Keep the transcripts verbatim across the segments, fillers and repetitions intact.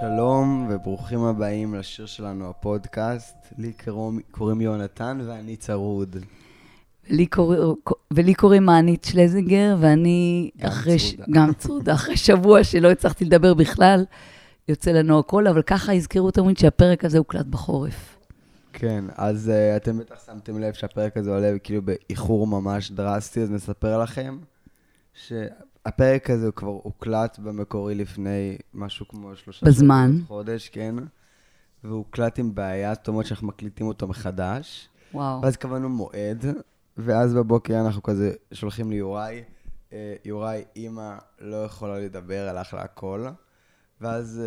שלום וברוכים הבאים לשיר שלנו, הפודקאסט. לי קוראים יונתן ואני צרוד. לי קורא, ולי קוראים מענית שלזינגר, ואני גם אחרי, צרודה. ש... גם צרודה. אחרי שבוע שלא הצלחתי לדבר בכלל, יוצא לנו הכל, אבל ככה הזכירו תמיד שהפרק הזה הוקלט בחורף. כן, אז uh, אתם בטח שמתם לב שהפרק הזה עולה כאילו באיחור ממש דרסטי, אז נספר לכם שהפרק הזה כבר הוקלט במקורי לפני משהו כמו שלושה בזמן. חודש, כן, והוקלט עם בעיה, זאת אומרת שאנחנו מקליטים אותו מחדש. וואו. ואז קבענו מועד, ואז בבוקר אנחנו כזה שולחים לי יוריי, יוריי, אמא לא יכולה לדבר, הלך לה הכל, ואז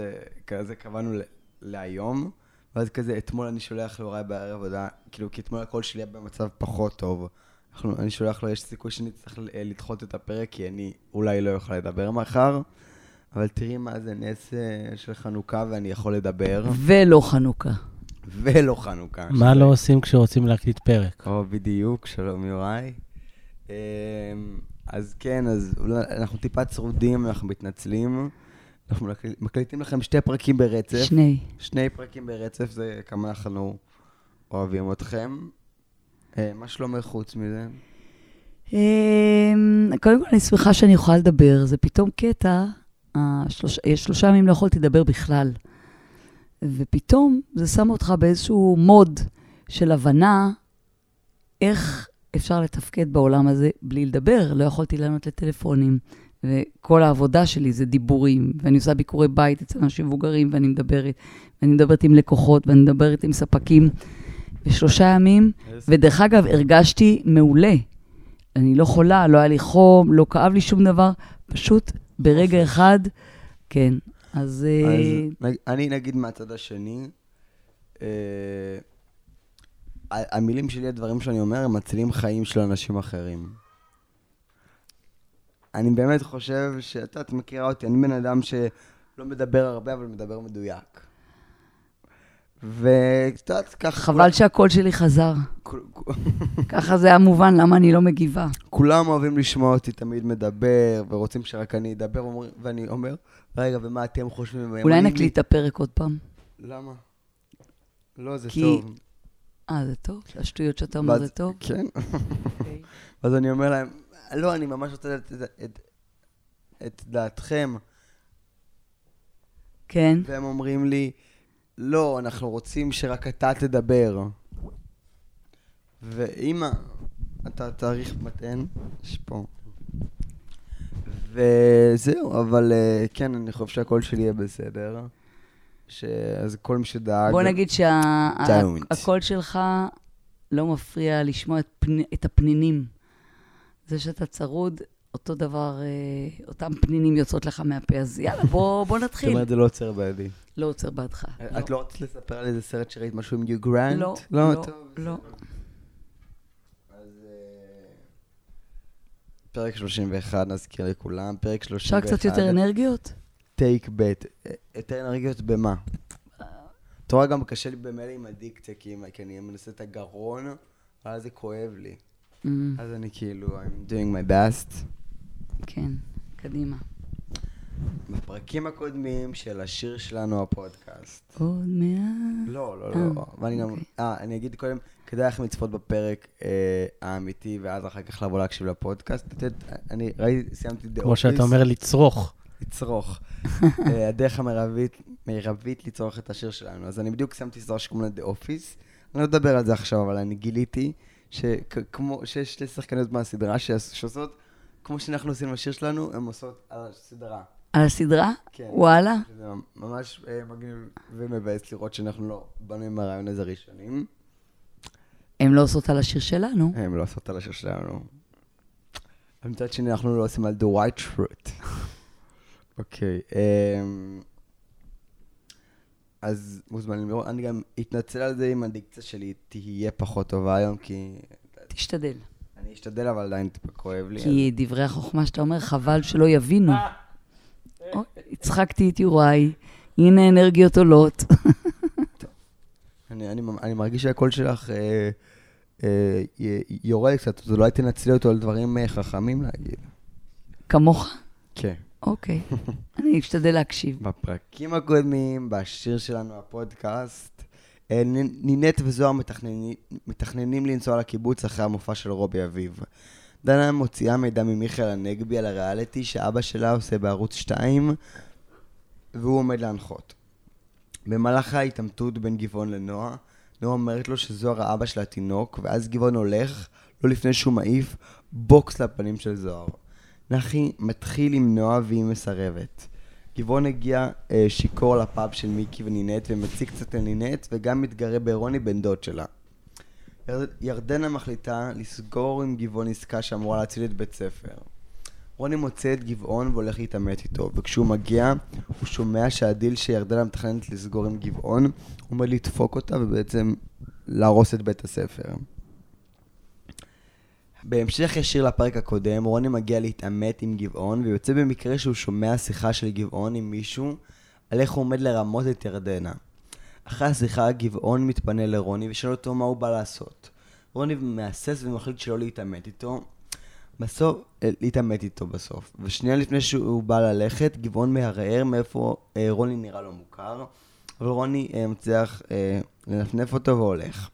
כזה קבענו להיום, ואז כזה אתמול אני שולח ליוריי בערב עבודה, כאילו כי אתמול הכל שלי היה במצב פחות טוב, אנחנו, אני שולח לו, יש סיכוי שאני צריך לדחות את הפרק, כי אני אולי לא יכולה לדבר מחר, אבל תראי מה זה נס של חנוכה ואני יכול לדבר. ולא חנוכה. ולא חנוכה. מה לא עושים כשרוצים להקליט פרק? או בדיוק, שלום יוראי. אז כן, אז אנחנו טיפה צרודים, אנחנו מתנצלים, אנחנו מקליטים לכם שתי פרקים ברצף. שני. שני פרקים ברצף, זה כמה אנחנו אוהבים אתכם. מה שלומך חוץ מזה? קודם כל אני שמחה שאני יכולה לדבר, זה פתאום קטע, שלושה ימים לא יכולתי לדבר בכלל. ופתאום זה שם אותך באיזשהו מוד של הבנה איך אפשר לתפקד בעולם הזה בלי לדבר. לא יכולתי לענות לטלפונים, וכל העבודה שלי זה דיבורים, ואני עושה ביקורי בית אצל אנשים מבוגרים, ואני מדברת, ואני מדברת עם לקוחות, ואני מדברת עם ספקים, בשלושה ימים, ודרך אגב הרגשתי מעולה. אני לא חולה, לא היה לי חום, לא כאב לי שום דבר, פשוט ברגע אחד, כן. אז אני נגיד מהצד השני, המילים שלי, הדברים שאני אומר, הם מצילים חיים של אנשים אחרים. אני באמת חושב שאתה, את מכירה אותי, אני בן אדם שלא מדבר הרבה, אבל מדבר מדויק. וקצת ככה... חבל שהקול שלי חזר. ככה זה היה מובן, למה אני לא מגיבה. כולם אוהבים לשמוע אותי, תמיד מדבר, ורוצים שרק אני אדבר, ואני אומר... רגע, ומה אתם חושבים? אולי נקליט את הפרק עוד פעם. למה? לא, זה טוב. אה, זה טוב? השטויות שאתה אומר זה טוב? כן. אז אני אומר להם, לא, אני ממש רוצה את דעתכם. כן. והם אומרים לי, לא, אנחנו רוצים שרק אתה תדבר. ואמא, אתה תאריך מתן, שפה. וזהו, אבל כן, אני חושב שהקול שלי יהיה בסדר. אז כל מי שדאג... בוא נגיד שהקול שלך לא מפריע לשמוע את הפנינים. זה שאתה צרוד, אותו דבר, אותם פנינים יוצאות לך מהפה. אז יאללה, בוא נתחיל. זאת אומרת, זה לא עוצר בעדי. לא עוצר בעדך. את לא רוצה לספר על איזה סרט שראית משהו עם יו גרנט? לא, לא, לא. פרק שלושים ואחת, נזכיר לכולם, פרק שלושים ואחת. אפשר קצת יותר אנרגיות? טייק בית. יותר אנרגיות במה? אתה רואה גם קשה לי במילא עם הדיקציה, כי אני מנסה את הגרון, אבל זה כואב לי. אז אני כאילו, I'm doing my best. כן, קדימה. בפרקים הקודמים של השיר שלנו, הפודקאסט. עוד מעט. לא, לא, לא. ואני גם, אה, אני אגיד קודם, כדאי לכם לצפות בפרק האמיתי, ואז אחר כך לבוא להקשיב לפודקאסט. אני ראיתי, סיימתי The Office. כמו שאתה אומר, לצרוך. לצרוך. הדרך המרבית לצרוך את השיר שלנו. אז אני בדיוק סיימתי סדרה שקוראים לה The Office. אני לא אדבר על זה עכשיו, אבל אני גיליתי שיש שתי שחקניות מהסדרה שעושות, כמו שאנחנו עושים עם השיר שלנו, הן עושות על הסדרה. על הסדרה? כן. וואלה. זה ממש מגניב ומבאס לראות שאנחנו לא באנו עם הרעיון הזה ראשונים. הם לא עושות על השיר שלנו. הם לא עושות על השיר שלנו. המצד שני, אנחנו לא עושים על The White Truth. אוקיי. אז מוזמנים לראות. אני גם אתנצל על זה אם הדיקציה שלי תהיה פחות טובה היום, כי... תשתדל. אני אשתדל, אבל עדיין כואב לי. כי דברי החוכמה שאתה אומר, חבל שלא יבינו. הצחקתי את יוראי, הנה אנרגיות עולות. אני מרגיש שהקול שלך יורד קצת, אז אולי תנצלי אותו על דברים חכמים להגיד. כמוך? כן. אוקיי, אני אשתדל להקשיב. בפרקים הקודמים, בשיר שלנו, הפודקאסט, נינט וזוהר מתכננים לנסוע לקיבוץ אחרי המופע של רובי אביב. דנה מוציאה מידע ממיכל הנגבי על הריאליטי שאבא שלה עושה בערוץ שתיים, והוא עומד להנחות. במהלך ההתעמתות בין גבעון לנועה, נועה אומרת לו שזוהר האבא של התינוק, ואז גבעון הולך, לא לפני שהוא מעיף, בוקס לפנים של זוהר. נחי מתחיל עם נועה והיא מסרבת. גבעון הגיע אה, שיקור לפאב של מיקי ונינט ומציג קצת לנינט וגם מתגרה ברוני בן דוד שלה. יר... ירדנה מחליטה לסגור עם גבעון עסקה שאמורה להציל את בית ספר. רוני מוצא את גבעון והולך להתאמת איתו, וכשהוא מגיע הוא שומע שהדיל שירדנה מתכננת לסגור עם גבעון עומד לדפוק אותה ובעצם להרוס את בית הספר. בהמשך ישיר לפרק הקודם, רוני מגיע להתעמת עם גבעון ויוצא במקרה שהוא שומע שיחה של גבעון עם מישהו על איך הוא עומד לרמות את ירדנה. אחרי השיחה גבעון מתפנה לרוני ושואל אותו מה הוא בא לעשות. רוני מעסס ומחליט שלא להתעמת איתו בסוף, להתעמת איתו בסוף. ושנייה לפני שהוא בא ללכת, גבעון מהרהר מאיפה אה, רוני נראה לו מוכר, אבל רוני אה, מצליח אה, לנפנף אותו והולך.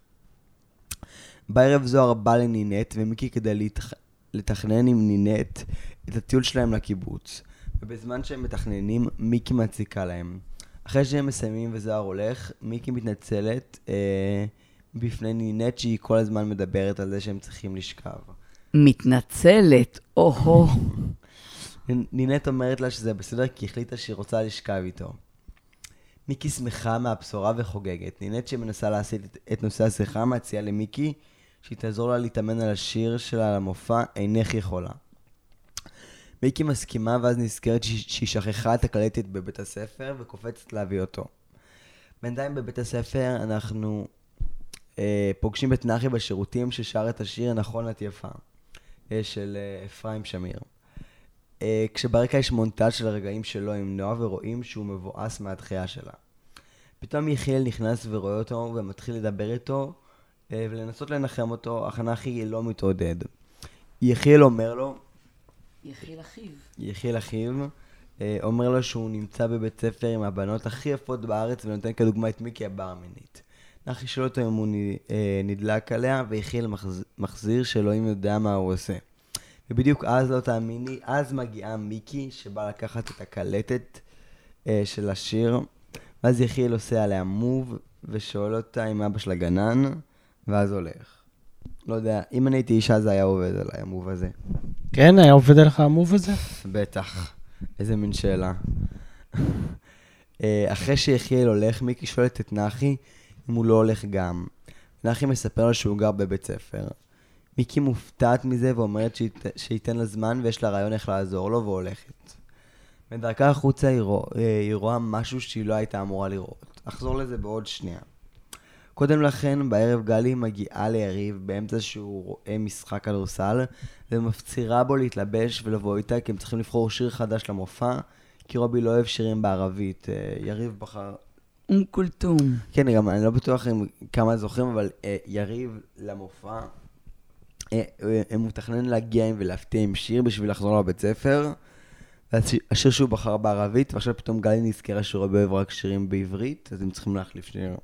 בערב זוהר בא לנינט ומיקי כדי לתכ... לתכנן עם נינט את הטיול שלהם לקיבוץ. ובזמן שהם מתכננים, מיקי מציקה להם. אחרי שהם מסיימים וזוהר הולך, מיקי מתנצלת אה, בפני נינט שהיא כל הזמן מדברת על זה שהם צריכים לשכב. מתנצלת, או-הו. נינט אומרת לה שזה בסדר כי החליטה שהיא רוצה לשכב איתו. מיקי שמחה מהבשורה וחוגגת. נינט שמנסה להסיט את, את נושא השיחה מציעה למיקי שהיא תעזור לה להתאמן על השיר שלה על המופע, אינך יכולה. מיקי מסכימה ואז נזכרת שהיא שכחה את הקלטת בבית הספר וקופצת להביא אותו. בינתיים בבית הספר אנחנו אה, פוגשים את נחי בשירותים ששר את השיר נכון את יפה אה, של אה, אפרים שמיר. אה, כשברקע יש מונטאז' של הרגעים שלו עם נועה ורואים שהוא מבואס מהדחייה שלה. פתאום יחיאל נכנס ורואה אותו ומתחיל לדבר איתו ולנסות לנחם אותו, אך נחי לא מתעודד. יחיאל אומר לו, יחיאל אחיו. יחיאל אחיו אומר לו שהוא נמצא בבית ספר עם הבנות הכי יפות בארץ ונותן כדוגמה את מיקי הברמנית. נחי שואל אותו אם הוא נדלק עליה ויחיאל מחזיר שאלוהים יודע מה הוא עושה. ובדיוק אז, לא תאמיני, אז מגיעה מיקי שבא לקחת את הקלטת של השיר, ואז יחיאל עושה עליה מוב ושואל אותה עם אבא של הגנן, ואז הולך. לא יודע, אם אני הייתי אישה זה היה עובד עליי, המוב הזה. כן, היה עובד עליך המוב הזה? בטח. איזה מין שאלה. אחרי שיחיאל הולך, מיקי שואלת את נחי אם הוא לא הולך גם. נחי מספר לו שהוא גר בבית ספר. מיקי מופתעת מזה ואומרת שית, שייתן לה זמן ויש לה רעיון איך לעזור לו והולכת. בדרכה החוצה היא, רוא, היא רואה משהו שהיא לא הייתה אמורה לראות. אחזור לזה בעוד שנייה. קודם לכן, בערב גלי מגיעה ליריב באמצע שהוא רואה משחק כדורסל ומפצירה בו להתלבש ולבוא איתה כי הם צריכים לבחור שיר חדש למופע כי רובי לא אוהב שירים בערבית. יריב בחר... אום כולתום. כן, גם אני לא בטוח עם כמה זוכרים, אבל יריב למופע... הם מתכנן להגיע ולהפתיע עם שיר בשביל לחזור לבית ספר, השיר שהוא בחר בערבית, ועכשיו פתאום גלי נזכרה שרובי אוהב רק שירים בעברית, אז הם צריכים להחליף שיר.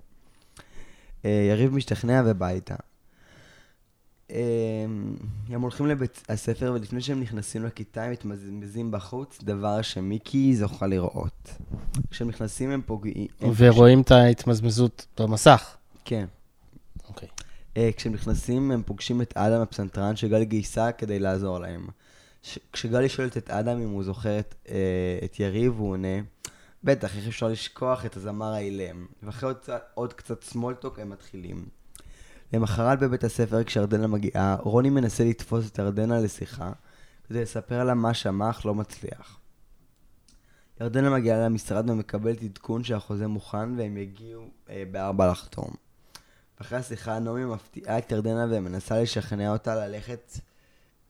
יריב משתכנע ובא איתה. הם הולכים לבית הספר, ולפני שהם נכנסים לכיתה הם מתמזמזים בחוץ, דבר שמיקי זוכה לראות. כשהם נכנסים הם פוגעים... ורואים את ההתמזמזות במסך. כן. אוקיי. כשהם נכנסים הם פוגשים את אדם הפסנתרן שגל גייסה כדי לעזור להם. ש- כשגלי שואלת את אדם אם הוא זוכר את, אה, את יריב הוא עונה, בטח איך אפשר לשכוח את הזמר האילם. ואחרי עוד, עוד קצת סמולטוק הם מתחילים. למחרת בבית הספר כשארדנה מגיעה, רוני מנסה לתפוס את ארדנה לשיחה כדי לספר לה מה שמח לא מצליח. ארדנה מגיעה למשרד ומקבלת עדכון שהחוזה מוכן והם יגיעו אה, בארבע לחתום. אחרי השיחה, נעמי מפתיעה את ירדנה ומנסה לשכנע אותה ללכת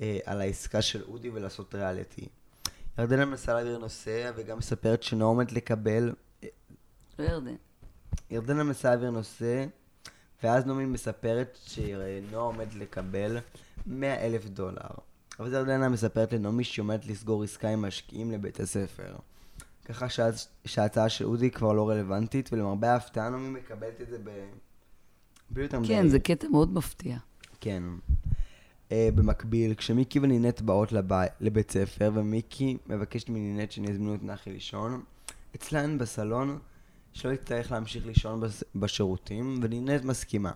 אה, על העסקה של אודי ולעשות ריאליטי. ירדנה מנסה להעביר נושא וגם מספרת שנעמת לקבל... לא ירדן. ירדנה מנסה להעביר נושא ואז נעמי מספרת שנעמת לקבל מאה אלף דולר. אבל זה עדיין מספרת לנעמי שעומדת לסגור עסקה עם משקיעים לבית הספר. ככה שההצעה של אודי כבר לא רלוונטית, ולמרבה ההפתעה נעמי מקבלת את זה ב... כן, זה קטע מאוד מפתיע. כן. במקביל, כשמיקי ונינט באות לבית ספר, ומיקי מבקשת מנינט שנזמינו את נחי לישון, אצלן בסלון שלא יצטרך להמשיך לישון בשירותים, ונינט מסכימה.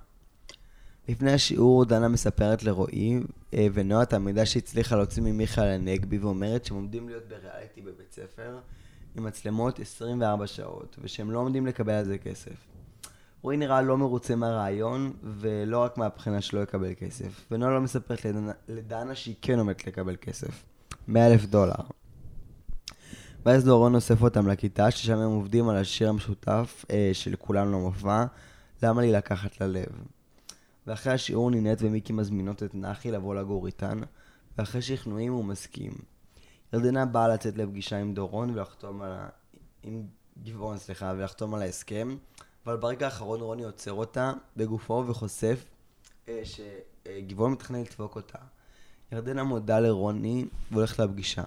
לפני השיעור דנה מספרת לרועי ונועה את המידע שהצליחה להוציא ממיכל הנגבי, ואומרת שהם עומדים להיות בריאליטי בבית ספר עם מצלמות עשרים וארבע שעות, ושהם לא עומדים לקבל על זה כסף. רועי נראה לא מרוצה מהרעיון, ולא רק מהבחינה שלא יקבל כסף, ונועה לא מספרת לדנה, לדנה שהיא כן עומדת לקבל כסף, מאה אלף דולר. ואז דורון נוסף אותם לכיתה, ששם הם עובדים על השיר המשותף אה, של כולם למופע, למה לי לקחת ללב. ואחרי השיעור נינט ומיקי מזמינות את נחי לבוא לגור איתן, ואחרי שכנועים הוא מסכים. ירדנה באה לצאת לפגישה עם דורון ולחתום על ה... עם גבעון, סליחה, ולחתום על ההסכם, אבל ברגע האחרון רוני עוצר אותה בגופו וחושף אה, שגבעון מתכנן לדפוק אותה. ירדנה מודה לרוני והולכת לפגישה.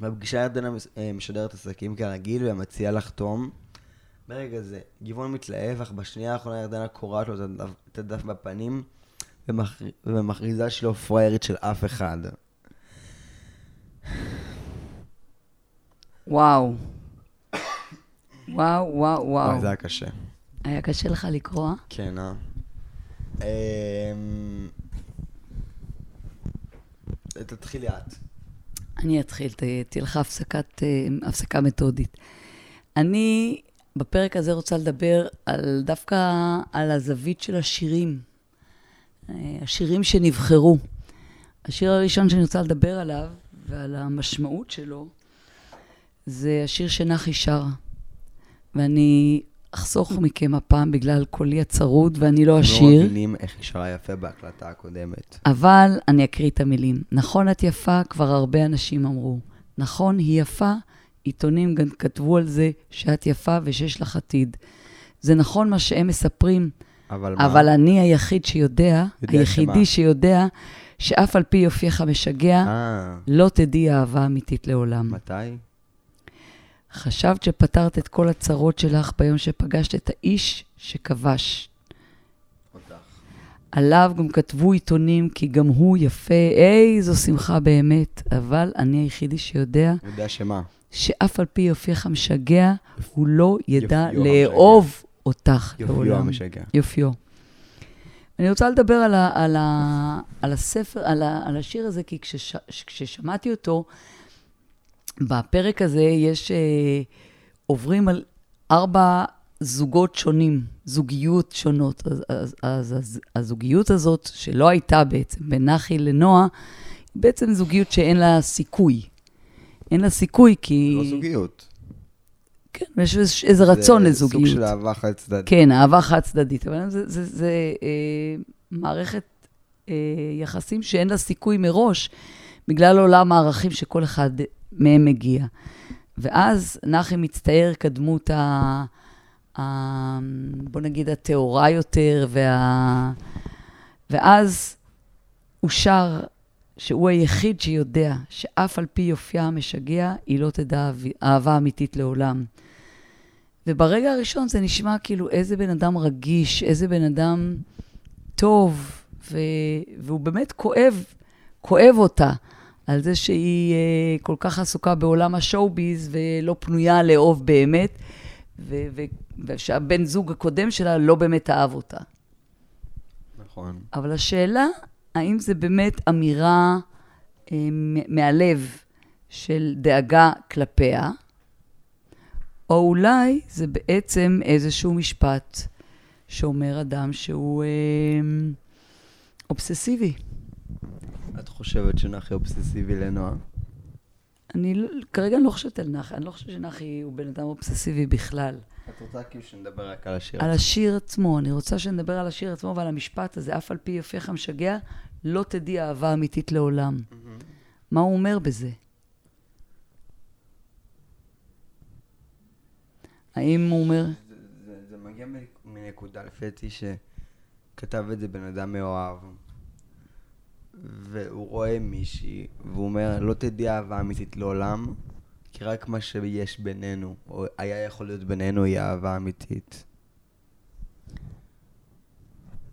בפגישה ירדנה משדרת עסקים כרגיל ומציעה לחתום. ברגע זה, גבעון מתלהב, אך בשנייה האחרונה ירדנה קוראת לו את הדף בפנים ומכר... ומכריזה שלא פריירית של אף אחד. וואו. וואו, וואו, וואו. זה היה קשה. היה קשה לך לקרוא? כן, אה. תתחילי את. אני אתחיל, תהיה לך הפסקה מתודית. אני בפרק הזה רוצה לדבר על, דווקא על הזווית של השירים, השירים שנבחרו. השיר הראשון שאני רוצה לדבר עליו ועל המשמעות שלו, זה השיר שנחי שרה. ואני אחסוך מכם הפעם בגלל קולי הצרוד, ואני לא אשיר. לא מבינים איך נשארה יפה בהקלטה הקודמת. אבל אני אקריא את המילים. נכון את יפה, כבר הרבה אנשים אמרו. נכון היא יפה, עיתונים גם כתבו על זה שאת יפה ושיש לך עתיד. זה נכון מה שהם מספרים, אבל, אבל אני היחיד שיודע, יודע היחידי שמה? שיודע, שאף על פי יופייך משגע, אה. לא תדעי אהבה אמיתית לעולם. מתי? חשבת שפתרת את כל הצרות שלך ביום שפגשת את האיש שכבש. אותך. עליו גם כתבו עיתונים כי גם הוא יפה. איי, זו שמחה באמת. אבל אני היחידי שיודע... יודע שמה? שאף על פי יופייך המשגע, הוא לא ידע לאהוב אותך. יופיו המשגע. יופיו. אני רוצה לדבר על, ה, על, ה, על הספר, על, ה, על השיר הזה, כי כשש, כששמעתי אותו... בפרק הזה יש, אה, עוברים על ארבע זוגות שונים, זוגיות שונות. אז, אז, אז, אז הזוגיות הזאת שלא הייתה בעצם בין נחי לנועה, בעצם זוגיות שאין לה סיכוי. אין לה סיכוי כי... לא זוגיות. כן, יש איזה רצון לזוגיות. זה סוג של אהבה חד צדדית. כן, אהבה חד צדדית. אבל זה, זה, זה, זה אה, מערכת אה, יחסים שאין לה סיכוי מראש, בגלל עולם הערכים שכל אחד... מהם מגיע. ואז נחי מצטייר כדמות ה... ה... בוא נגיד התאורה יותר, וה... ואז הוא שר שהוא היחיד שיודע שאף על פי יופייה המשגע, היא לא תדע אהבה אמיתית לעולם. וברגע הראשון זה נשמע כאילו איזה בן אדם רגיש, איזה בן אדם טוב, ו... והוא באמת כואב, כואב אותה. על זה שהיא כל כך עסוקה בעולם השואו-ביז, ולא פנויה לאהוב באמת, ו- ו- ושהבן זוג הקודם שלה לא באמת אהב אותה. נכון. אבל השאלה, האם זה באמת אמירה אה, מהלב של דאגה כלפיה, או אולי זה בעצם איזשהו משפט שאומר אדם שהוא אה, אובססיבי. את חושבת שנחי אובססיבי לנועה? אני כרגע לא חושבת על נחי, אני לא חושבת שנחי הוא בן אדם אובססיבי בכלל. את רוצה כאילו שנדבר רק על השיר עצמו? על השיר עצמו, אני רוצה שנדבר על השיר עצמו ועל המשפט הזה, אף על פי יופייך המשגע, לא תדע אהבה אמיתית לעולם. מה הוא אומר בזה? האם הוא אומר... זה מגיע מנקודה לפי שכתב את זה בן אדם מאוהב. והוא רואה מישהי, והוא אומר, לא תדע אהבה אמיתית לעולם, כי רק מה שיש בינינו, או היה יכול להיות בינינו, היא אהבה אמיתית.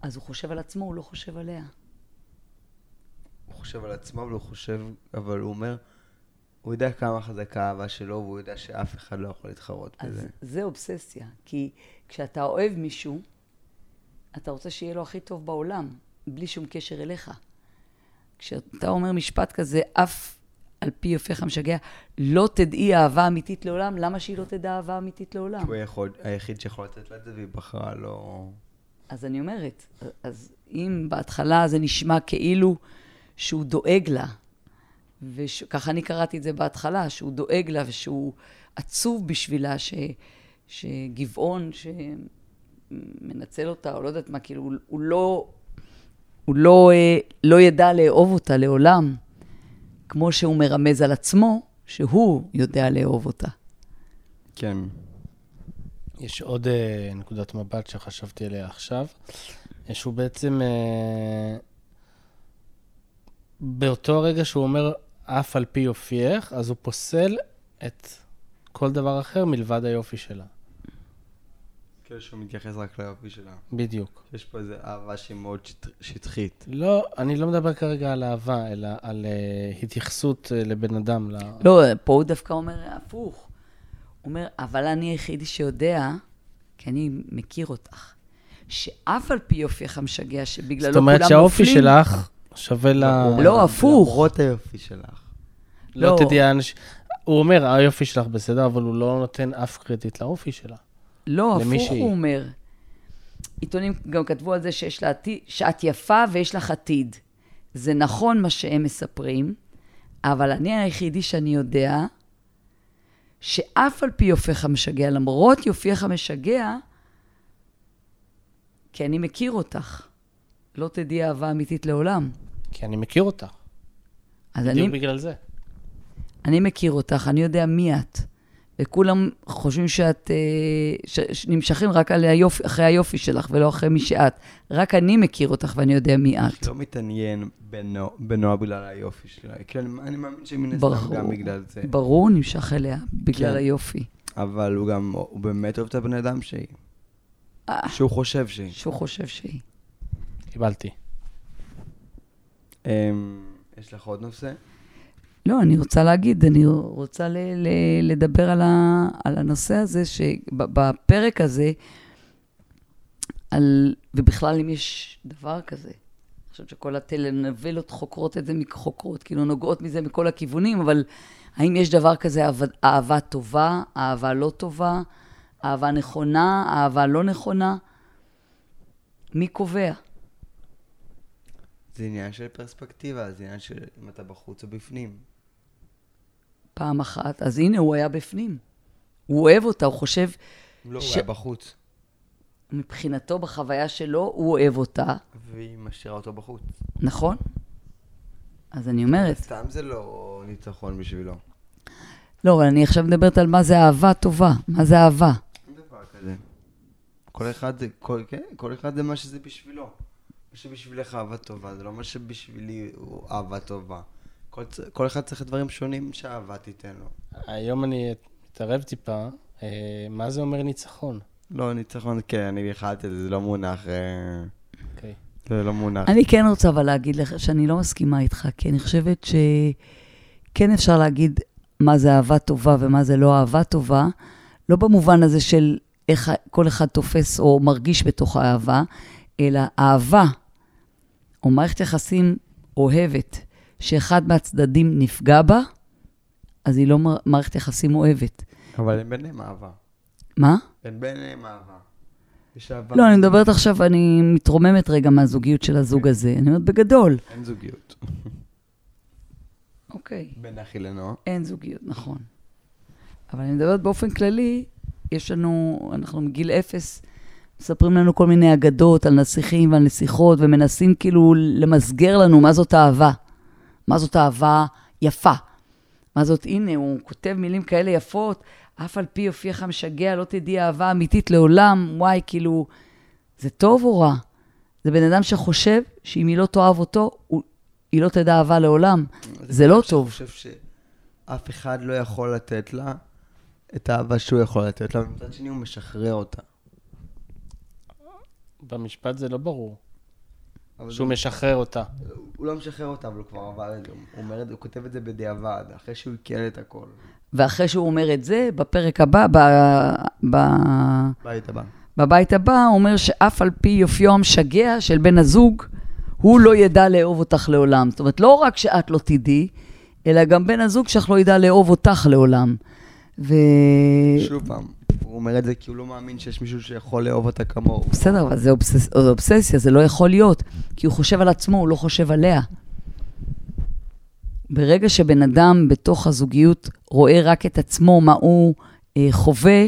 אז הוא חושב על עצמו, הוא לא חושב עליה. הוא חושב על עצמו, אבל הוא חושב, אבל הוא אומר, הוא יודע כמה חזקה האהבה שלו, והוא יודע שאף אחד לא יכול להתחרות בזה. אז זה אובססיה, כי כשאתה אוהב מישהו, אתה רוצה שיהיה לו הכי טוב בעולם, בלי שום קשר אליך. כשאתה אומר משפט כזה, אף על פי יופך המשגע, לא תדעי אהבה אמיתית לעולם, למה שהיא לא תדע אהבה אמיתית לעולם? כי הוא היחיד שיכול לתת לה את זה, והיא בחרה לו. אז אני אומרת, אז אם בהתחלה זה נשמע כאילו שהוא דואג לה, וככה אני קראתי את זה בהתחלה, שהוא דואג לה ושהוא עצוב בשבילה, ש, שגבעון שמנצל אותה, או לא יודעת מה, כאילו הוא, הוא לא... הוא לא, לא ידע לאהוב אותה לעולם, כמו שהוא מרמז על עצמו, שהוא יודע לאהוב אותה. כן. יש עוד uh, נקודת מבט שחשבתי עליה עכשיו, שהוא בעצם, uh, באותו רגע שהוא אומר, אף על פי יופייך, אז הוא פוסל את כל דבר אחר מלבד היופי שלה. שהוא מתייחס רק ליופי שלה. בדיוק. יש פה איזו אהבה שהיא מאוד שטחית. לא, אני לא מדבר כרגע על אהבה, אלא על התייחסות לבן אדם. לא, פה הוא דווקא אומר הפוך. הוא אומר, אבל אני היחידי שיודע, כי אני מכיר אותך, שאף על פי יופייך המשגע, שבגללו כולם מופלים. זאת אומרת שהאופי שלך שווה לה... לא, הפוך. למרות היופי שלך. לא תדעי, הוא אומר, היופי שלך בסדר, אבל הוא לא נותן אף קרדיט לאופי שלה. לא, הפוך הוא אומר. עיתונים גם כתבו על זה שיש לה עתיד, שאת יפה ויש לך עתיד. זה נכון מה שהם מספרים, אבל אני היחידי שאני יודע, שאף על פי יופייך המשגע, למרות יופייך המשגע, כי אני מכיר אותך. לא תדעי אהבה אמיתית לעולם. כי אני מכיר אותך. בדיוק בגלל זה. אני מכיר אותך, אני יודע מי את. וכולם חושבים שאת, שנמשכים רק אחרי היופי שלך, ולא אחרי מי שאת. רק אני מכיר אותך, ואני יודע מי את. לא מתעניין בנועה בגלל היופי שלה. אני מאמין שהיא מנסה גם בגלל זה. ברור, נמשך אליה, בגלל היופי. אבל הוא גם, הוא באמת אוהב את הבן אדם שהיא. שהוא חושב שהיא. שהוא חושב שהיא. קיבלתי. יש לך עוד נושא? לא, אני רוצה להגיד, אני רוצה ל, ל, לדבר על, ה, על הנושא הזה, שבפרק הזה, על, ובכלל אם יש דבר כזה, אני חושבת שכל הטלנובלות חוקרות את זה מחוקרות, כאילו נוגעות מזה מכל הכיוונים, אבל האם יש דבר כזה אהבה, אהבה טובה, אהבה לא טובה, אהבה נכונה, אהבה לא נכונה, מי קובע? זה עניין של פרספקטיבה, זה עניין של אם אתה בחוץ או בפנים. פעם אחת, אז הנה הוא היה בפנים. הוא אוהב אותה, הוא חושב... לא, ש... הוא היה בחוץ. מבחינתו, בחוויה שלו, הוא אוהב אותה. והיא משאירה אותו בחוץ. נכון. אז אני אומרת... סתם זה לא ניצחון בשבילו. לא, אבל אני עכשיו מדברת על מה זה אהבה טובה. מה זה אהבה? דבר כזה. כל אחד זה, כל, כן? כל אחד זה מה שזה בשבילו. מה שבשבילך אהבה טובה, זה לא מה שבשבילי הוא אהבה טובה. כל, כל אחד צריך דברים שונים שהאהבה תיתן לו. היום אני מתערב טיפה, אה, מה זה אומר ניצחון? לא, ניצחון, כן, אני ניחלתי, זה לא מונח. אה, okay. זה לא מונח. אני כן רוצה אבל להגיד לך שאני לא מסכימה איתך, כי אני חושבת שכן אפשר להגיד מה זה אהבה טובה ומה זה לא אהבה טובה, לא במובן הזה של איך כל אחד תופס או מרגיש בתוך האהבה, אלא אהבה, או מערכת יחסים אוהבת, שאחד מהצדדים נפגע בה, אז היא לא מערכת יחסים אוהבת. אבל אין ביניהם אהבה. מה? אין ביניהם אהבה. יש אהבה. לא, אני מדברת עכשיו, אני מתרוממת רגע מהזוגיות של הזוג הזה. אני אומרת בגדול. אין זוגיות. אוקיי. בין אחי לנוע. אין זוגיות, נכון. אבל אני מדברת באופן כללי, יש לנו, אנחנו מגיל אפס, מספרים לנו כל מיני אגדות על נסיכים ועל נסיכות, ומנסים כאילו למסגר לנו מה זאת אהבה. מה זאת אהבה יפה. מה זאת, הנה, הוא כותב מילים כאלה יפות, אף על פי יופייך המשגע, לא תדעי אהבה אמיתית לעולם, וואי, כאילו, זה טוב או רע? זה בן אדם שחושב שאם היא לא תאהב אותו, הוא, היא לא תדע אהבה לעולם. זה לא טוב. אני חושב שאף אחד לא יכול לתת לה את האהבה שהוא יכול לתת לה, ומצד שני הוא משחרר אותה. במשפט זה לא ברור. שהוא משחרר אותה. הוא לא משחרר אותה, אבל הוא כבר עבר את זה. הוא כותב את זה בדיעבד, אחרי שהוא יקן את הכל. ואחרי שהוא אומר את זה, בפרק הבא, בבית הבא. בבית הבא, הוא אומר שאף על פי יופיו המשגע של בן הזוג, הוא לא ידע לאהוב אותך לעולם. זאת אומרת, לא רק שאת לא תדעי, אלא גם בן הזוג שלך לא ידע לאהוב אותך לעולם. ו... שוב פעם, הוא אומר את זה כי הוא לא מאמין שיש מישהו שיכול לאהוב אותה כמוהו. בסדר, אבל זה אובסס... אובססיה, זה לא יכול להיות, כי הוא חושב על עצמו, הוא לא חושב עליה. ברגע שבן אדם בתוך הזוגיות רואה רק את עצמו, מה הוא אה, חווה,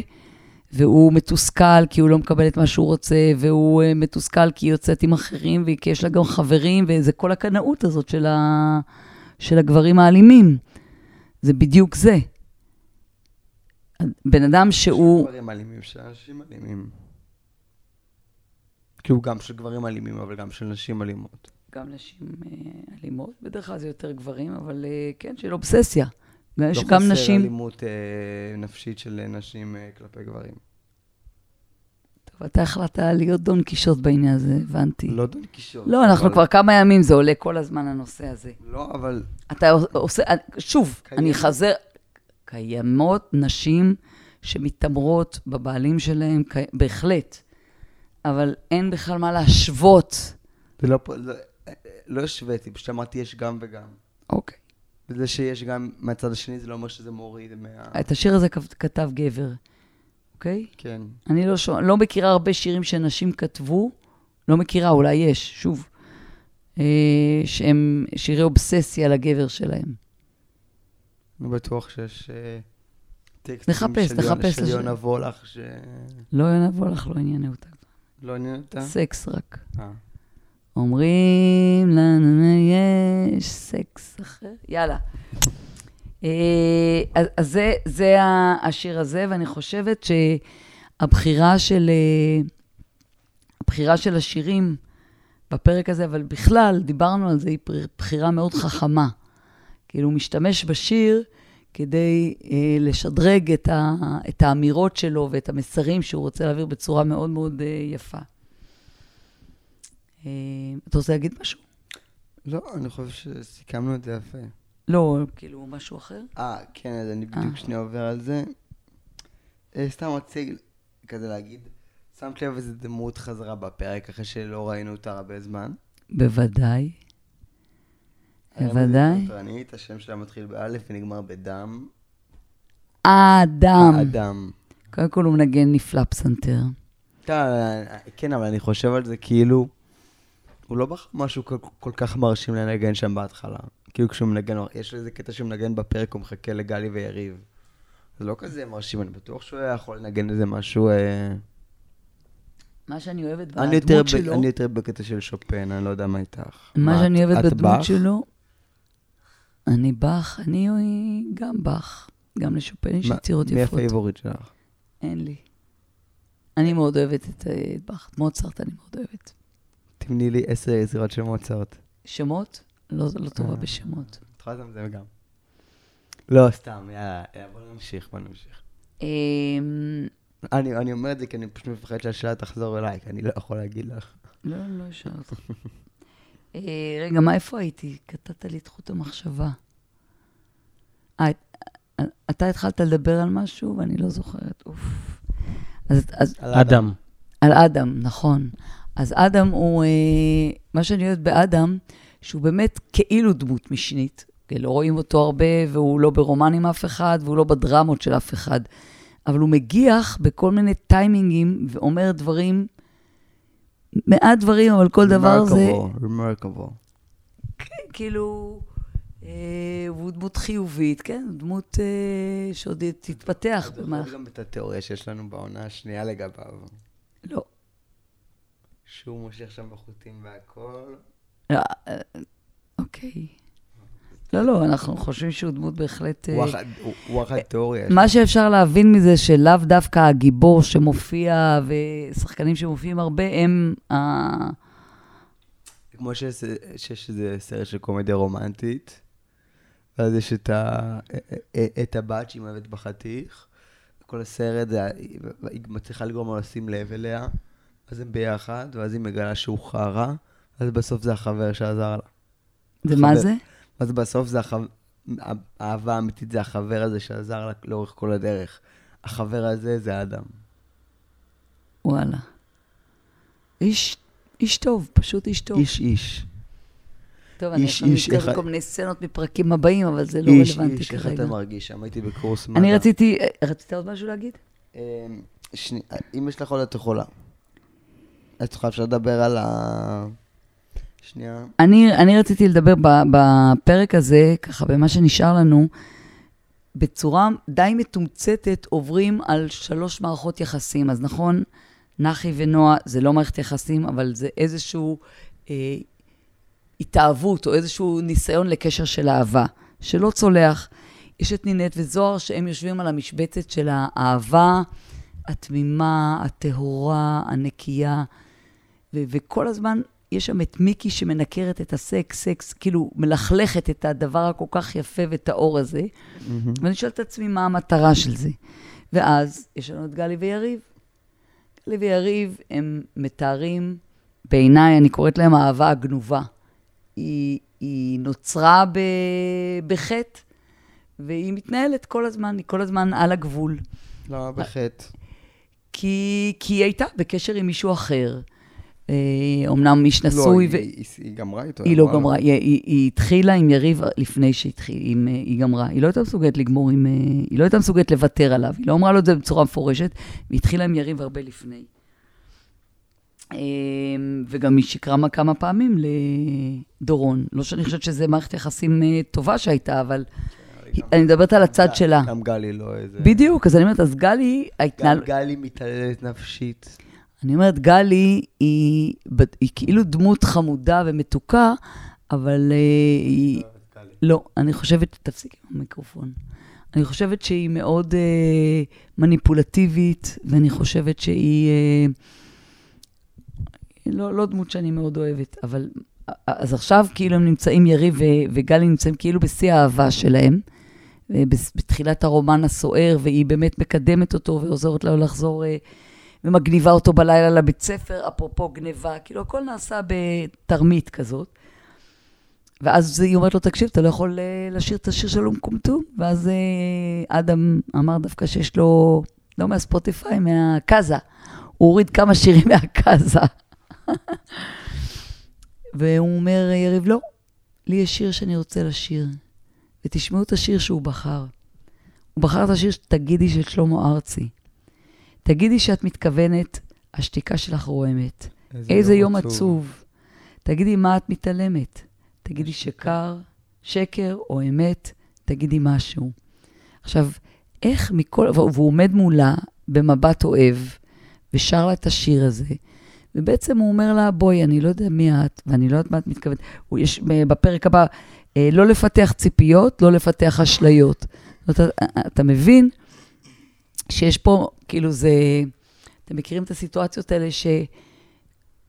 והוא מתוסכל כי הוא לא מקבל את מה שהוא רוצה, והוא מתוסכל כי היא יוצאת עם אחרים, וכי יש לה גם חברים, וזה כל הקנאות הזאת של, ה... של הגברים האלימים. זה בדיוק זה. בן אדם שהוא... של גברים אלימים, של אנשים אלימים. כי הוא גם של גברים אלימים, אבל גם של נשים אלימות. גם נשים אלימות, בדרך כלל זה יותר גברים, אבל כן, של אובססיה. לא חסר אלימות נפשית של נשים כלפי גברים. טוב, אתה החלטת להיות דון קישוט בעניין הזה, הבנתי. לא דון קישוט. לא, אנחנו כבר כמה ימים זה עולה כל הזמן הנושא הזה. לא, אבל... אתה עושה... שוב, אני אחזר... קיימות נשים שמתאמרות בבעלים שלהם, בהחלט. אבל אין בכלל מה להשוות. לא השוויתי, פשוט אמרתי יש גם וגם. אוקיי. וזה שיש גם מהצד השני, זה לא אומר שזה מוריד מה... את השיר הזה כתב גבר, אוקיי? כן. אני לא, שומע, לא מכירה הרבה שירים שנשים כתבו, לא מכירה, אולי יש, שוב, אה, שהם שירי אובססיה לגבר שלהם. אני בטוח שיש אה, טקסטים נחפש, של, נחפש של יונה וולך ש... לא, יונה וולך לא עניינה אותה. לא עניינה אותה? סקס רק. אה. אומרים לנו יש סקס אחר, יאללה. אז זה השיר הזה, ואני חושבת שהבחירה של הבחירה של השירים בפרק הזה, אבל בכלל דיברנו על זה, היא בחירה מאוד חכמה. כאילו הוא משתמש בשיר כדי לשדרג את האמירות שלו ואת המסרים שהוא רוצה להעביר בצורה מאוד מאוד יפה. אתה רוצה להגיד משהו? לא, אני חושב שסיכמנו את זה יפה. לא, כאילו משהו אחר? אה, כן, אז אני בדיוק שנייה עובר על זה. סתם רוצה כזה להגיד, שמת לב איזה דמות חזרה בפרק, אחרי שלא ראינו אותה הרבה זמן? בוודאי. בוודאי. פרנית, השם שלה מתחיל באלף ונגמר בדם. אדם. אדם. קודם כל הוא מנגן נפלא פסנתר. כן, אבל אני חושב על זה כאילו, הוא לא בחר משהו כל, כל כך מרשים לנגן שם בהתחלה. כאילו כשהוא מנגן, יש איזה קטע שהוא מנגן בפרק, הוא מחכה לגלי ויריב. זה לא כזה מרשים, אני בטוח שהוא יכול לנגן איזה משהו... אה... מה שאני אוהבת בדמות שלו... אני יותר בקטע של שופן, אני לא יודע מה איתך. מה שאני אוהבת בדמות שלו... אני בח, אני גם בח. גם לשופן יש יצירות יפות. מי הפייבורית שלך? אין לי. אני מאוד אוהבת את בח. מוצרט אני מאוד אוהבת. תמני לי עשר יצירות של מוצרט. שמות? לא, לא טובה בשמות. תוכל לזם זה גם. לא, סתם, יאללה, בוא נמשיך, בוא נמשיך. אני, אני אומר את זה כי אני פשוט מפחד שהשאלה תחזור אליי, כי אני לא יכול להגיד לך. לא, לא אשאל אותך. רגע, מה, איפה הייתי? קטעת לי את חוט המחשבה. אתה התחלת לדבר על משהו ואני לא זוכרת, אוף. על אדם. על אדם, נכון. אז אדם הוא, מה שאני יודעת באדם, שהוא באמת כאילו דמות משנית. לא רואים אותו הרבה, והוא לא ברומן עם אף אחד, והוא לא בדרמות של אף אחד. אבל הוא מגיח בכל מיני טיימינגים, ואומר דברים, מעט דברים, אבל כל דבר זה... Remarkable. כן, כאילו, הוא דמות חיובית, כן? דמות שעוד תתפתח. אתה זוכר גם את התיאוריה שיש לנו בעונה השנייה לגביו. לא. שהוא מושך שם בחוטים והכל. לא, אוקיי. לא, לא, אנחנו חושבים שהוא דמות בהחלט... הוא אחת תיאוריה. מה שאפשר להבין מזה שלאו דווקא הגיבור שמופיע ושחקנים שמופיעים הרבה הם... כמו שיש איזה סרט של קומדיה רומנטית, ואז יש את הבת שהיא אוהבת בחתיך, כל הסרט היא מצליחה לגרום לו לשים לב אליה, אז הם ביחד, ואז היא מגלה שהוא חרה, אז בסוף זה החבר שעזר לה. ומה זה? אז בסוף זה החבר, האהבה האמיתית זה החבר הזה שעזר לה לאורך כל הדרך. החבר הזה זה האדם. וואלה. איש, איש טוב, פשוט איש טוב. איש איש. טוב, אני יכולה לזכור כל מיני סצנות מפרקים הבאים, אבל זה לא רלוונטי כרגע. איש איש, אתה מרגיש, שם הייתי בקורס מדע. אני רציתי, רצית עוד משהו להגיד? אם יש לך עוד את יכולה. את צריכה אפשר לדבר על ה... שנייה. אני רציתי לדבר בפרק הזה, ככה, במה שנשאר לנו, בצורה די מתומצתת עוברים על שלוש מערכות יחסים. אז נכון, נחי ונועה זה לא מערכת יחסים, אבל זה איזשהו אה, התאהבות או איזשהו ניסיון לקשר של אהבה, שלא צולח. יש את נינט וזוהר שהם יושבים על המשבצת של האהבה, התמימה, הטהורה, הנקייה, ו- וכל הזמן יש שם את מיקי שמנקרת את הסקס, סקס, כאילו מלכלכת את הדבר הכל כך יפה ואת האור הזה, mm-hmm. ואני שואלת את עצמי מה המטרה של זה. ואז יש לנו את גלי ויריב. גלי ויריב הם מתארים, בעיניי אני קוראת להם האהבה הגנובה. היא, היא נוצרה ב, בחטא, והיא מתנהלת כל הזמן, היא כל הזמן על הגבול. לא, בחטא. כי, כי היא הייתה בקשר עם מישהו אחר. אמנם איש נשוי. לא, היא גמרה איתו. היא לא גמרה, היא התחילה עם יריב לפני שהיא גמרה. היא לא הייתה מסוגלת לגמור עם, היא לא הייתה מסוגלת לוותר עליו. היא לא אמרה לו את זה בצורה מפורשת, היא התחילה עם יריב הרבה לפני. וגם היא שקרה כמה פעמים לדורון. לא שאני חושבת שזה מערכת יחסים טובה שהייתה, אבל אני מדברת על הצד שלה. גם גלי לא איזה... בדיוק, אז אני אומרת, אז גלי... גם גלי מתעללת נפשית. אני אומרת, גלי היא, היא כאילו דמות חמודה ומתוקה, אבל היא... לא, אני חושבת, תפסיק עם המיקרופון. אני חושבת שהיא מאוד אה, מניפולטיבית, ואני חושבת שהיא... אה, לא, לא דמות שאני מאוד אוהבת, אבל... אז עכשיו כאילו הם נמצאים יריב ו, וגלי נמצאים כאילו בשיא האהבה שלהם, בתחילת הרומן הסוער, והיא באמת מקדמת אותו ועוזרת לו לחזור... אה, ומגניבה אותו בלילה לבית ספר, אפרופו גניבה, כאילו הכל נעשה בתרמית כזאת. ואז היא אומרת לו, תקשיב, אתה לא יכול לשיר את השיר שלום קומטום? ואז אדם אמר דווקא שיש לו, לא מהספוטיפיי, מהקאזה. הוא הוריד כמה שירים מהקאזה. והוא אומר, יריב, לא, לי יש שיר שאני רוצה לשיר. ותשמעו את השיר שהוא בחר. הוא בחר את השיר שתגידי של שלמה ארצי. תגידי שאת מתכוונת, השתיקה שלך רועמת. איזה יום עצוב. תגידי מה את מתעלמת. תגידי שקר, שקר או אמת, תגידי משהו. עכשיו, איך מכל... והוא עומד מולה במבט אוהב, ושר לה את השיר הזה, ובעצם הוא אומר לה, בואי, אני לא יודע מי את, ואני לא יודעת מה את מתכוונת. הוא יש בפרק הבא, לא לפתח ציפיות, לא לפתח אשליות. זאת אומרת, אתה מבין? שיש פה, כאילו זה, אתם מכירים את הסיטואציות האלה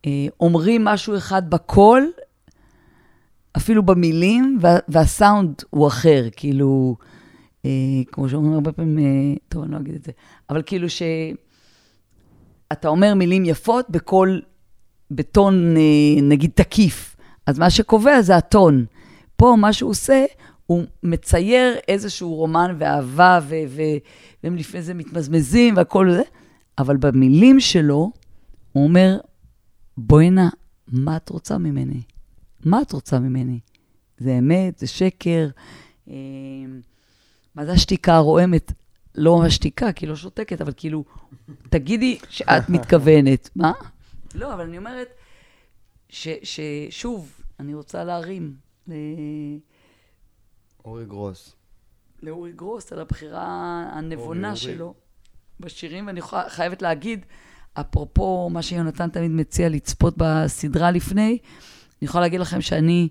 שאומרים משהו אחד בקול, אפילו במילים, והסאונד הוא אחר, כאילו, כמו שאומרים הרבה פעמים, טוב, אני לא אגיד את זה, אבל כאילו שאתה אומר מילים יפות בקול, בטון נגיד תקיף, אז מה שקובע זה הטון. פה מה שהוא עושה, הוא מצייר איזשהו רומן ואהבה, והם לפני זה מתמזמזים והכל זה, אבל במילים שלו, הוא אומר, בואי נא, מה את רוצה ממני? מה את רוצה ממני? זה אמת, זה שקר, אה, מה זה השתיקה הרועמת? לא השתיקה, כי לא שותקת, אבל כאילו, תגידי שאת מתכוונת. מה? לא, אבל אני אומרת, ש, ששוב, אני רוצה להרים, ל... אורי גרוס. לאורי גרוס, על הבחירה הנבונה שלו בשירים, ואני חייבת להגיד, אפרופו מה שיונתן תמיד מציע לצפות בסדרה לפני, אני יכולה להגיד לכם שאני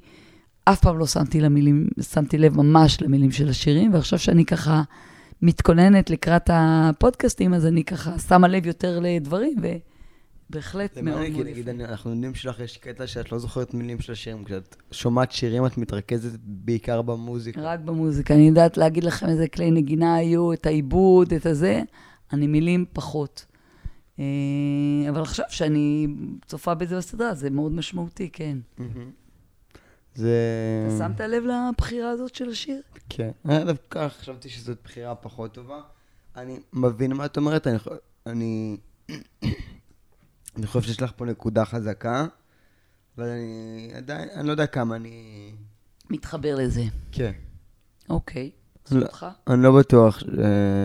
אף פעם לא שמתי, למילים, שמתי לב ממש למילים של השירים, ועכשיו שאני ככה מתכוננת לקראת הפודקאסטים, אז אני ככה שמה לב יותר לדברים, בהחלט מאוד מאוד יפה. נגיד, אנחנו יודעים שלך יש קטע שאת לא זוכרת מילים של השירים, כשאת שומעת שירים את מתרכזת בעיקר במוזיקה. רק במוזיקה, אני יודעת להגיד לכם איזה כלי נגינה היו, את העיבוד, את הזה, אני מילים פחות. אבל עכשיו שאני צופה בזה בסדרה, זה מאוד משמעותי, כן. זה... אתה שמת לב לבחירה הזאת של השיר? כן, אני דווקא חשבתי שזאת בחירה פחות טובה. אני מבין מה את אומרת, אני... אני חושב שיש לך פה נקודה חזקה, אבל אני עדיין, אני לא יודע כמה, אני... מתחבר לזה. כן. אוקיי, זכותך. אני לא בטוח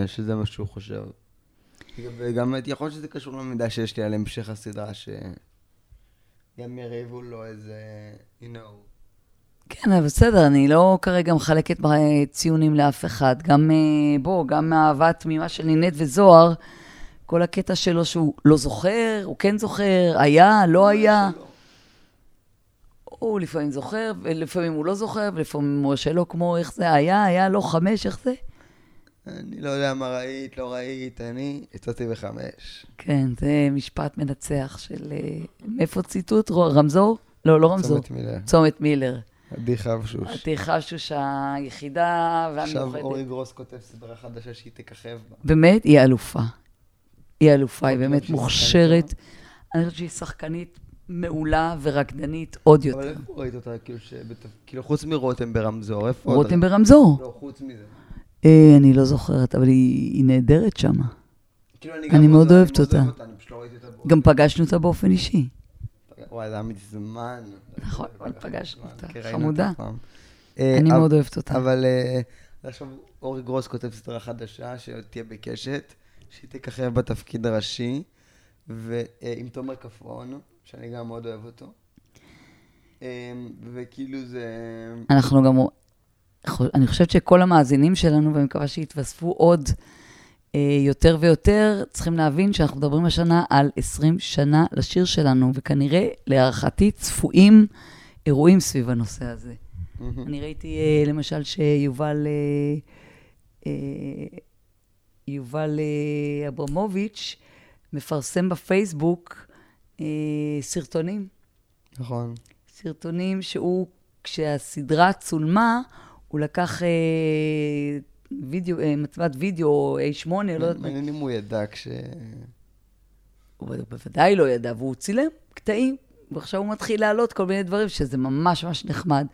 שזה מה שהוא חושב. וגם יכול להיות שזה קשור למידע שיש לי על המשך הסדרה, שגם יריבו לו איזה, you know. כן, אבל בסדר, אני לא כרגע מחלקת ציונים לאף אחד. גם בו, גם מהאהבה התמימה של נינת וזוהר, כל הקטע שלו שהוא לא זוכר, הוא כן זוכר, היה, לא היה. הוא לפעמים זוכר, ולפעמים הוא לא זוכר, ולפעמים הוא שלא כמו איך זה היה, היה, לא חמש, איך זה? אני לא יודע מה ראית, לא ראית, אני יצאתי בחמש. כן, זה משפט מנצח של... מאיפה ציטוט? רמזור? לא, לא רמזור. צומת מילר. צומת מילר. עדיחה ושוש. עדיחה ושוש היחידה והמיוחדת. עכשיו אורי גרוס כותב סדרה חדשה שהיא תככב בה. באמת? היא אלופה. היא אלופה, היא באמת מוכשרת. אני חושבת שהיא שחקנית מעולה ורקדנית עוד יותר. אבל איפה ראית אותה? כאילו חוץ מרותם ברמזור, איפה? רותם ברמזור? לא, חוץ מזה. אני לא זוכרת, אבל היא נהדרת שם. אני מאוד אוהבת אותה. גם פגשנו אותה באופן אישי. וואי, זה אמיתי זמן. נכון, אבל פגשנו אותה. חמודה. אני מאוד אוהבת אותה. אבל עכשיו אורי גרוס כותב סדרה חדשה שתהיה בקשת. שהיא תככב בתפקיד הראשי, ועם תומר כפרעונו, שאני גם מאוד אוהב אותו. וכאילו זה... אנחנו גם... אני חושבת שכל המאזינים שלנו, ואני מקווה שהתווספו עוד יותר ויותר, צריכים להבין שאנחנו מדברים השנה על עשרים שנה לשיר שלנו, וכנראה להערכתי צפויים אירועים סביב הנושא הזה. אני ראיתי למשל שיובל... יובל אברמוביץ' מפרסם בפייסבוק אה, סרטונים. נכון. סרטונים שהוא, כשהסדרה צולמה, הוא לקח אה, וידאו, אה, מצבת וידאו איי שמונה, לא יודעת. מעניין אם הוא ידע כש... הוא בוודאי לא ידע, והוא צילם קטעים, ועכשיו הוא מתחיל לעלות כל מיני דברים, שזה ממש ממש נחמד.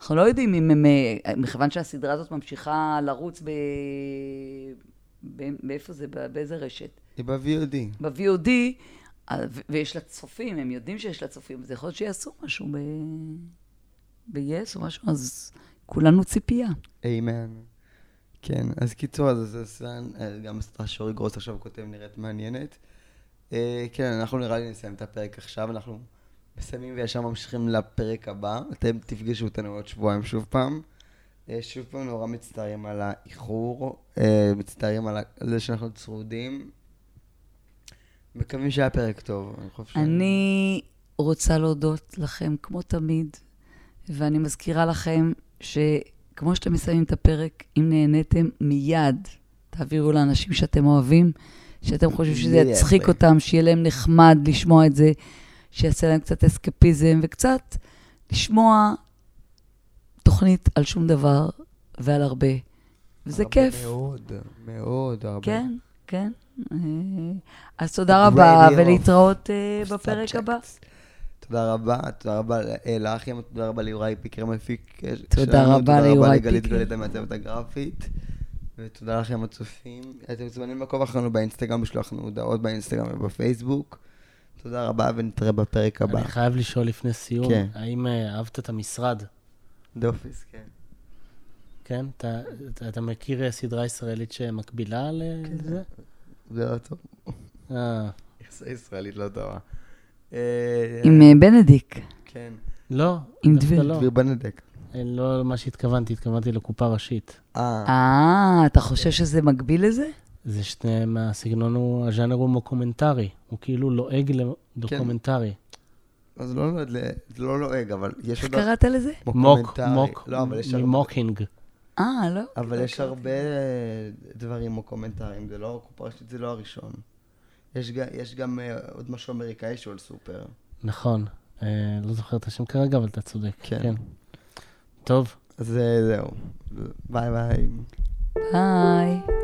אנחנו לא יודעים אם הם... מכיוון שהסדרה הזאת ממשיכה לרוץ ב... באיפה זה, באיזה רשת? היא ב-וי או די. ב-וי או די, ויש לה צופים, הם יודעים שיש לה צופים, זה יכול להיות שיעשו משהו ב-yes או משהו, אז כולנו ציפייה. אמן. כן, אז קיצור, אז גם הסדרה שאורי גרוס עכשיו כותב נראית מעניינת. כן, אנחנו נראה לי נסיים את הפרק עכשיו, אנחנו מסיימים וישר ממשיכים לפרק הבא, אתם תפגשו אותנו עוד שבועיים שוב פעם. שוב פעם נורא מצטערים על האיחור, מצטערים על זה שאנחנו צרודים. מקווים שהיה פרק טוב. אני רוצה להודות לכם כמו תמיד, ואני מזכירה לכם שכמו שאתם מסיימים את הפרק, אם נהניתם מיד, תעבירו לאנשים שאתם אוהבים, שאתם חושבים שזה יצחיק אותם, שיהיה להם נחמד לשמוע את זה, שיעשה להם קצת אסקפיזם וקצת לשמוע... תוכנית על שום דבר ועל הרבה, וזה כיף. מאוד, מאוד הרבה. כן, כן. אז תודה רבה, ולהתראות בפרק הבא. תודה רבה, תודה רבה לאחים, תודה רבה ליוריי פיקר מפיק. תודה רבה ליוריי פיקר. תודה רבה לגלית המעצבת הגרפית, ותודה לכם הצופים. אתם מוזמנים לעקוב אחרינו באינסטגרם, לשלוח לנו הודעות באינסטגרם ובפייסבוק. תודה רבה, ונתראה בפרק הבא. אני חייב לשאול לפני סיום, האם אהבת את המשרד? The Office, כן. כן? אתה, אתה, אתה מכיר סדרה ישראלית שמקבילה לזה? זה לא טוב. אה. ישראלית לא טובה. עם בנדיק. כן. לא. עם דביר. דביר בנדיק. לא מה שהתכוונתי, התכוונתי לקופה ראשית. אה. אה, אתה חושב שזה מקביל לזה? זה שני, הסגנון הוא, הז'אנר הוא מוקומנטרי. הוא כאילו לועג לדוקומנטרי. אז לא לועג, אבל יש עוד... איך קראת לזה? מוק, מוק, ממוקינג. אה, לא. אבל יש הרבה דברים מוקומנטריים, זה לא הראשון. יש, יש גם uh, עוד משהו אמריקאי שהוא על סופר. נכון. Uh, לא זוכר את השם כרגע, אבל אתה צודק. כן. כן. טוב. אז זהו. ביי ביי. ביי.